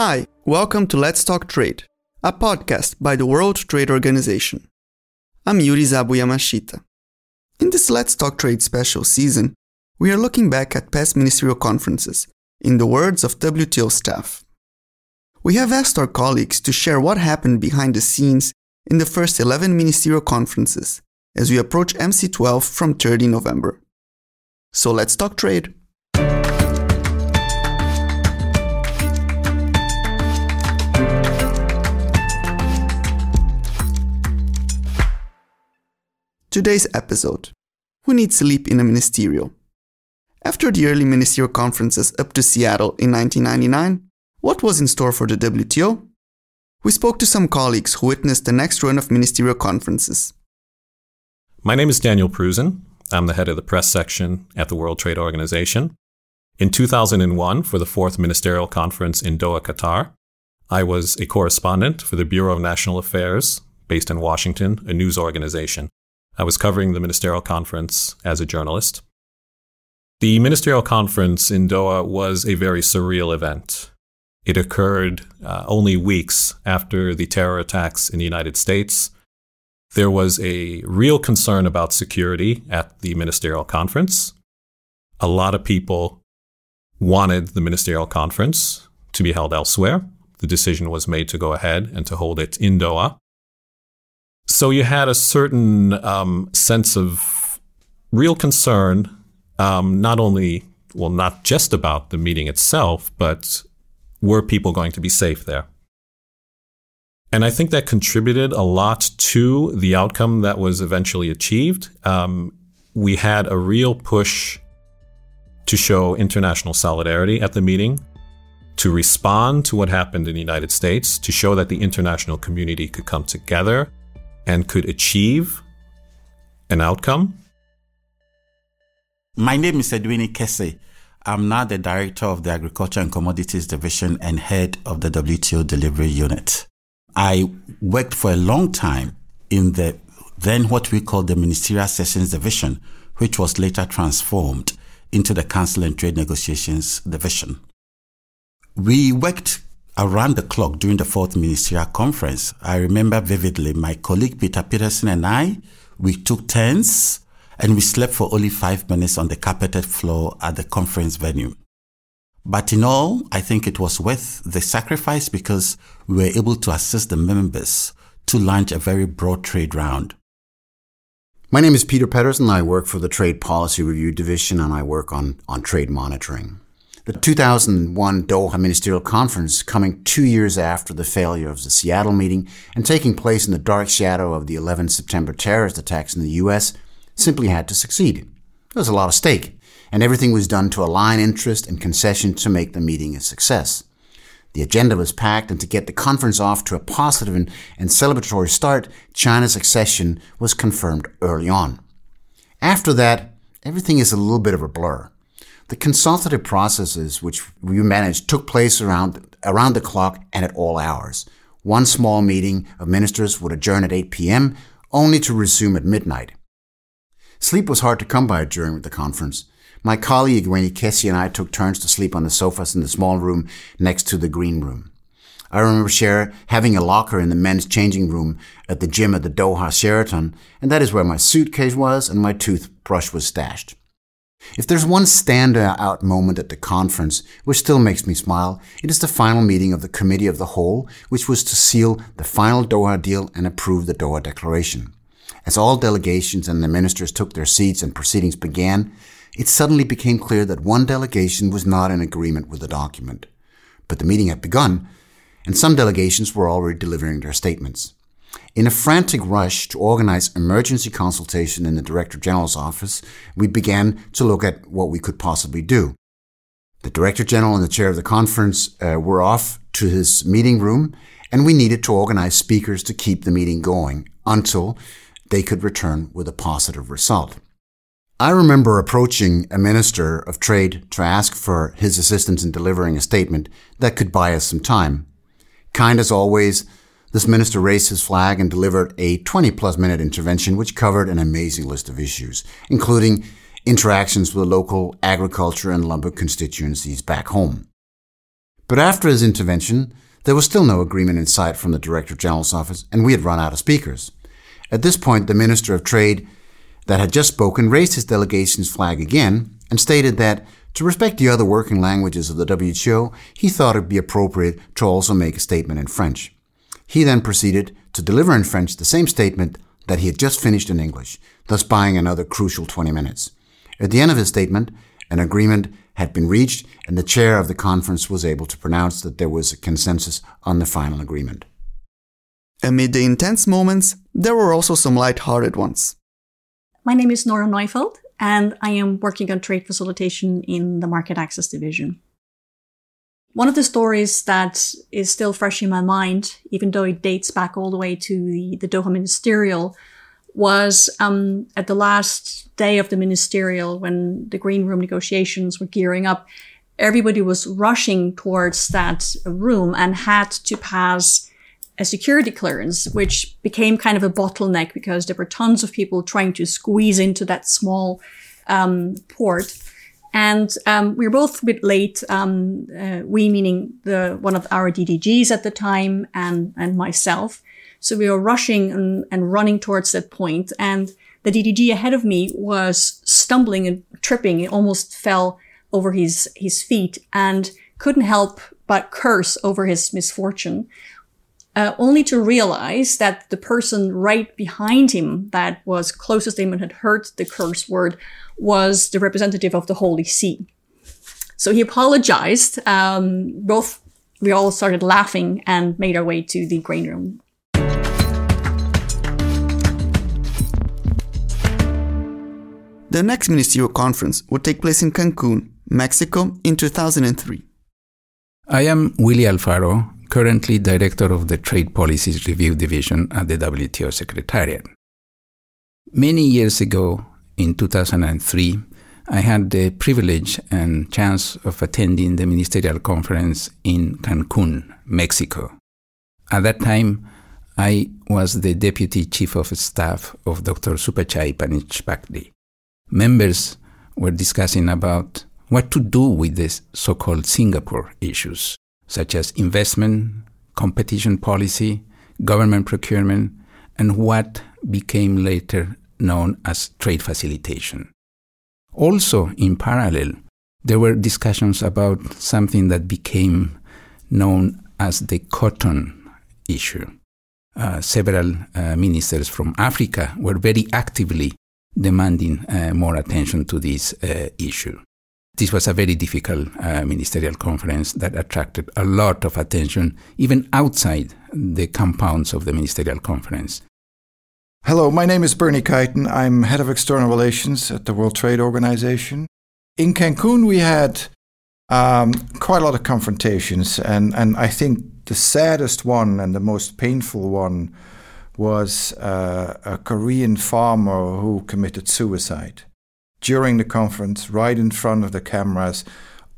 Hi, welcome to Let's Talk Trade, a podcast by the World Trade Organization. I'm Yuri Zabuyamashita. In this Let's Talk Trade special season, we are looking back at past ministerial conferences, in the words of WTO staff. We have asked our colleagues to share what happened behind the scenes in the first 11 ministerial conferences as we approach MC12 from 30 November. So let's talk trade. Today's episode, Who Needs Sleep in a Ministerial? After the early ministerial conferences up to Seattle in 1999, what was in store for the WTO? We spoke to some colleagues who witnessed the next run of ministerial conferences. My name is Daniel Prusin. I'm the head of the press section at the World Trade Organization. In 2001, for the fourth ministerial conference in Doha, Qatar, I was a correspondent for the Bureau of National Affairs, based in Washington, a news organization. I was covering the ministerial conference as a journalist. The ministerial conference in Doha was a very surreal event. It occurred only weeks after the terror attacks in the United States. There was a real concern about security at the ministerial conference. A lot of people wanted the ministerial conference to be held elsewhere. The decision was made to go ahead and to hold it in Doha. So you had a certain sense of real concern, not just about the meeting itself, but were people going to be safe there? And I think that contributed a lot to the outcome that was eventually achieved. We had a real push to show international solidarity at the meeting, to respond to what happened in the United States, to show that the international community could come together and could achieve an outcome. My name is Edwini Kessie. I'm now the director of the Agriculture and Commodities Division and head of the WTO Delivery Unit. I worked for a long time in the then what we called the Ministerial Sessions Division, which was later transformed into the Council and Trade Negotiations Division. We worked around the clock during the fourth ministerial conference. I remember vividly my colleague Peter Peterson and I, we took turns and we slept for only 5 minutes on the carpeted floor at the conference venue. But in all, I think it was worth the sacrifice because we were able to assist the members to launch a very broad trade round. My name is Peter Peterson. I work for the Trade Policy Review Division and I work on trade monitoring. The 2001 Doha Ministerial Conference, coming 2 years after the failure of the Seattle meeting and taking place in the dark shadow of the 11 September terrorist attacks in the U.S., simply had to succeed. There was a lot at stake, and everything was done to align interest and concession to make the meeting a success. The agenda was packed, and to get the conference off to a positive and celebratory start, China's accession was confirmed early on. After that, everything is a little bit of a blur. The consultative processes which we managed took place around the clock and at all hours. One small meeting of ministers would adjourn at 8 p.m., only to resume at midnight. Sleep was hard to come by during the conference. My colleague, Wendy Kessie, and I took turns to sleep on the sofas in the small room next to the green room. I remember having a locker in the men's changing room at the gym at the Doha Sheraton, and that is where my suitcase was and my toothbrush was stashed. If there's one standout moment at the conference, which still makes me smile, it is the final meeting of the Committee of the Whole, which was to seal the final Doha deal and approve the Doha Declaration. As all delegations and the ministers took their seats and proceedings began, it suddenly became clear that one delegation was not in agreement with the document. But the meeting had begun, and some delegations were already delivering their statements. In a frantic rush to organize emergency consultation in the Director General's office, we began to look at what we could possibly do. The Director General and the chair of the conference were off to his meeting room, and we needed to organize speakers to keep the meeting going until they could return with a positive result. I remember approaching a Minister of Trade to ask for his assistance in delivering a statement that could buy us some time. Kind as always, this minister raised his flag and delivered a 20-plus minute intervention which covered an amazing list of issues, including interactions with local agriculture and lumber constituencies back home. But after his intervention, there was still no agreement in sight from the Director General's office, and we had run out of speakers. At this point, the Minister of Trade that had just spoken raised his delegation's flag again and stated that, to respect the other working languages of the WTO, he thought it would be appropriate to also make a statement in French. He then proceeded to deliver in French the same statement that he had just finished in English, thus buying another crucial 20 minutes. At the end of his statement, an agreement had been reached, and the chair of the conference was able to pronounce that there was a consensus on the final agreement. Amid the intense moments, there were also some light-hearted ones. My name is Nora Neufeld, and I am working on trade facilitation in the Market Access Division. One of the stories that is still fresh in my mind, even though it dates back all the way to the Doha Ministerial, was at the last day of the ministerial, when the green room negotiations were gearing up. Everybody was rushing towards that room and had to pass a security clearance, which became kind of a bottleneck because there were tons of people trying to squeeze into that small port. And we were both a bit late, we meaning one of our DDGs at the time and myself. So we were rushing and running towards that point. And the DDG ahead of me was stumbling and tripping. He almost fell over his feet and couldn't help but curse over his misfortune, only to realize that the person right behind him that was closest to him and had heard the curse word was the representative of the Holy See. So he apologized. We all started laughing and made our way to the green room. The next ministerial conference would take place in Cancun, Mexico, in 2003. I am Willy Alfaro, currently Director of the Trade Policies Review Division at the WTO Secretariat. Many years ago, in 2003, I had the privilege and chance of attending the ministerial conference in Cancun, Mexico. At that time, I was the Deputy Chief of Staff of Dr. Supachai Panichpakdi. Members were discussing about what to do with the so-called Singapore issues, such as investment, competition policy, government procurement, and what became later known as trade facilitation. Also, in parallel, there were discussions about something that became known as the cotton issue. Several ministers from Africa were very actively demanding more attention to this issue. This was a very difficult ministerial conference that attracted a lot of attention, even outside the compounds of the ministerial conference. Hello, my name is Bernie Kighton. I'm head of external relations at the World Trade Organization. In Cancun, we had quite a lot of confrontations, and I think the saddest one and the most painful one was a Korean farmer who committed suicide during the conference, right in front of the cameras,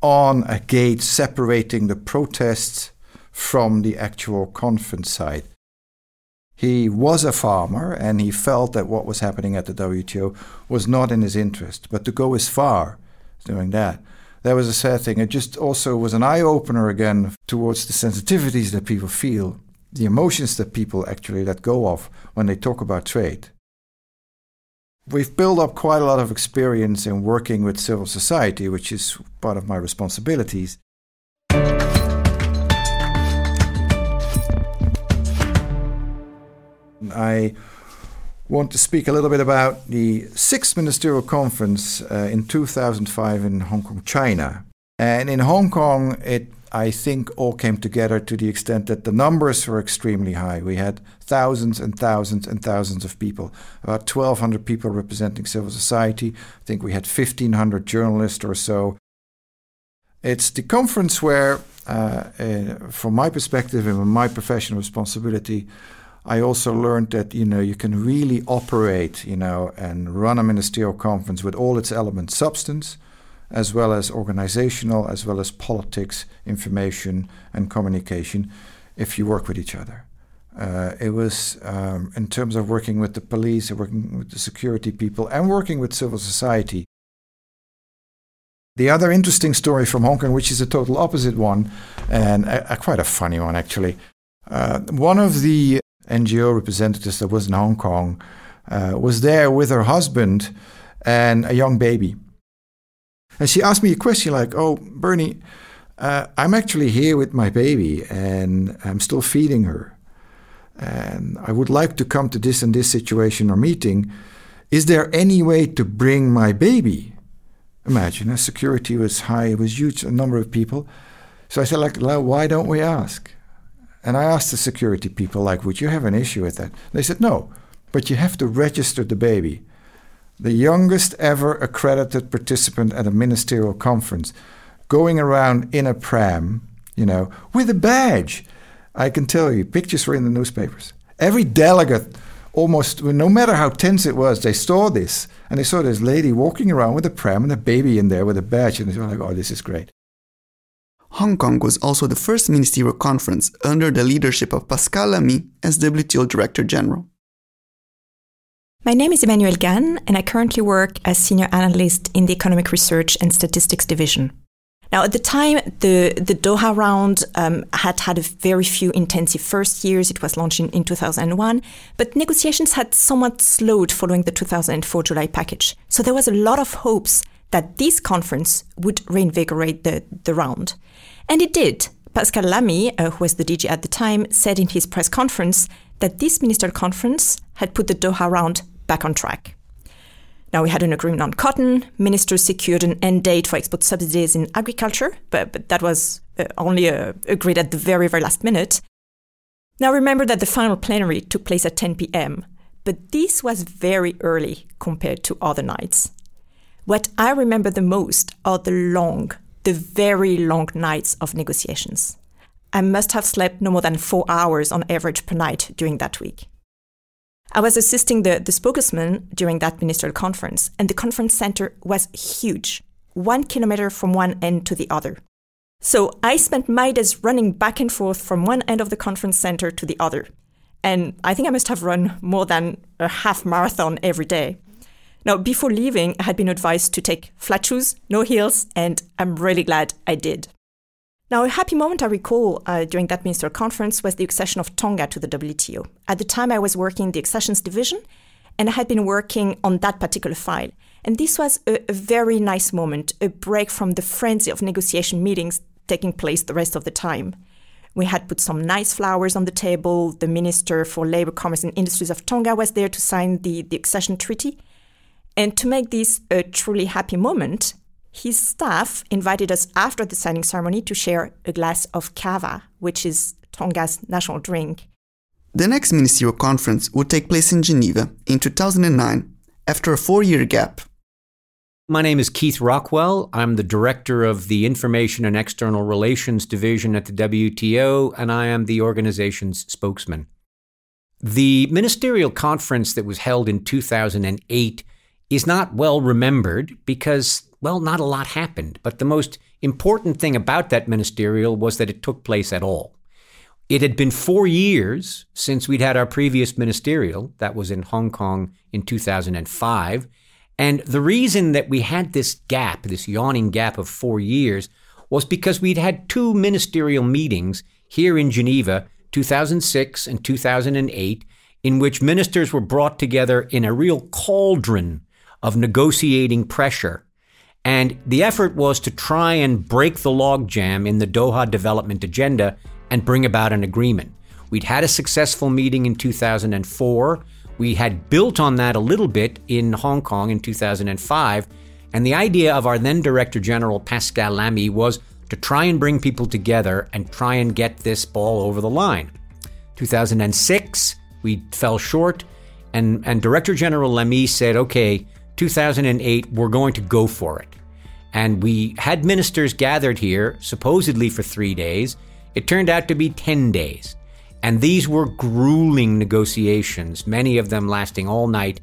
on a gate separating the protests from the actual conference site. He was a farmer, and he felt that what was happening at the WTO was not in his interest, but to go as far as doing that. That was a sad thing. It just also was an eye-opener again towards the sensitivities that people feel, the emotions that people actually let go of when they talk about trade. We've built up quite a lot of experience in working with civil society, which is part of my responsibilities. I want to speak a little bit about the sixth ministerial conference in 2005 in Hong Kong, China. And in Hong Kong, I think all came together to the extent that the numbers were extremely high. We had thousands and thousands and thousands of people, about 1,200 people representing civil society. I think we had 1,500 journalists or so. It's the conference where, from my perspective and my professional responsibility, I also learned that you can really operate and run a ministerial conference with all its elements: substance, as well as organizational, as well as politics, information, and communication, if you work with each other. It was, in terms of working with the police, working with the security people, and working with civil society, The other interesting story from Hong Kong, which is a total opposite one, and quite a funny one actually. One of the NGO representatives that was in Hong Kong was there with her husband and a young baby. And she asked me a question like, "Oh, Bernie, I'm actually here with my baby and I'm still feeding her. And I would like to come to this and this situation or meeting. Is there any way to bring my baby?" Imagine, security was high, it was huge, a number of people. So I said, like, well, why don't we ask? And I asked the security people, like, would you have an issue with that? They said, no, but you have to register the baby. The youngest ever accredited participant at a ministerial conference, going around in a pram, you know, with a badge. I can tell you, pictures were in the newspapers. Every delegate, almost, no matter how tense it was, they saw this. And they saw this lady walking around with a pram and a baby in there with a badge. And they were like, oh, this is great. Hong Kong was also the first ministerial conference under the leadership of Pascal Lamy as WTO Director General. My name is Emmanuel Gann, and I currently work as Senior Analyst in the Economic Research and Statistics Division. Now, at the time, the Doha round had a very few intensive first years. It was launched in 2001, but negotiations had somewhat slowed following the 2004 July package. So there was a lot of hopes that this conference would reinvigorate the round. And it did. Pascal Lamy, who was the DG at the time, said in his press conference that this ministerial conference had put the Doha round back on track. Now, we had an agreement on cotton. Ministers secured an end date for export subsidies in agriculture, but that was only agreed at the very, very last minute. Now, remember that the final plenary took place at 10 p.m., but this was very early compared to other nights. What I remember the most are the very long nights of negotiations. I must have slept no more than 4 hours on average per night during that week. I was assisting the spokesman during that ministerial conference, and the conference center was huge, 1 kilometer from one end to the other. So I spent my days running back and forth from one end of the conference center to the other. And I think I must have run more than a half marathon every day. Now, before leaving, I had been advised to take flat shoes, no heels, and I'm really glad I did. Now, a happy moment I recall during that ministerial conference was the accession of Tonga to the WTO. At the time, I was working in the accessions division, and I had been working on that particular file. And this was a very nice moment, a break from the frenzy of negotiation meetings taking place the rest of the time. We had put some nice flowers on the table. The Minister for Labour, Commerce and Industries of Tonga was there to sign the accession treaty. And to make this a truly happy moment, his staff invited us after the signing ceremony to share a glass of kava, which is Tonga's national drink. The next ministerial conference would take place in Geneva in 2009, after a 4-year gap. My name is Keith Rockwell. I'm the director of the Information and External Relations Division at the WTO, and I am the organization's spokesman. The ministerial conference that was held in 2008 is not well remembered because, well, not a lot happened, but the most important thing about that ministerial was that it took place at all. It had been 4 years since we'd had our previous ministerial, that was in Hong Kong in 2005, and the reason that we had this gap, this yawning gap of 4 years, was because we'd had 2 ministerial meetings here in Geneva, 2006 and 2008, in which ministers were brought together in a real cauldron of negotiating pressure. And the effort was to try and break the logjam in the Doha development agenda and bring about an agreement. We'd had a successful meeting in 2004. We had built on that a little bit in Hong Kong in 2005. And the idea of our then Director General, Pascal Lamy, was to try and bring people together and try and get this ball over the line. 2006, we fell short, and Director General Lamy said, okay, 2008, we're going to go for it. And we had ministers gathered here, supposedly for 3 days. It turned out to be 10 days. And these were grueling negotiations, many of them lasting all night.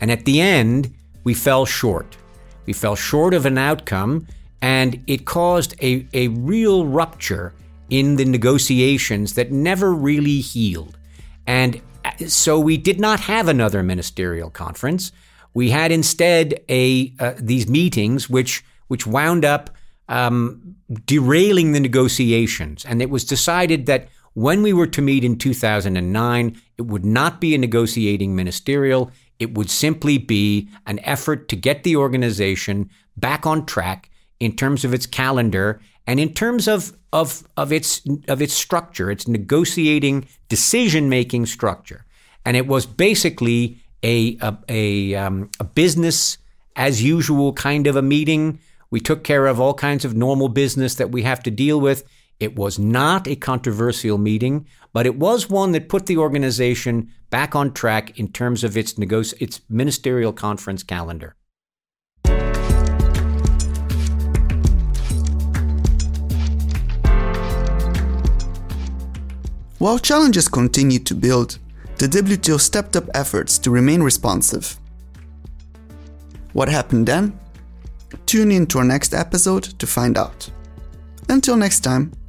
And at the end, we fell short. We fell short of an outcome, and it caused a real rupture in the negotiations that never really healed. And so we did not have another ministerial conference. We had instead these meetings, which which wound up derailing the negotiations. And it was decided that when we were to meet in 2009, it would not be a negotiating ministerial. It would simply be an effort to get the organization back on track in terms of its calendar and in terms of its structure, its negotiating, decision-making structure. And it was basically a business as usual kind of a meeting. We took care of all kinds of normal business that we have to deal with. It was not a controversial meeting, but it was one that put the organization back on track in terms of its ministerial conference calendar. While challenges continued to build, the WTO stepped up efforts to remain responsive. What happened then? Tune in to our next episode to find out. Until next time.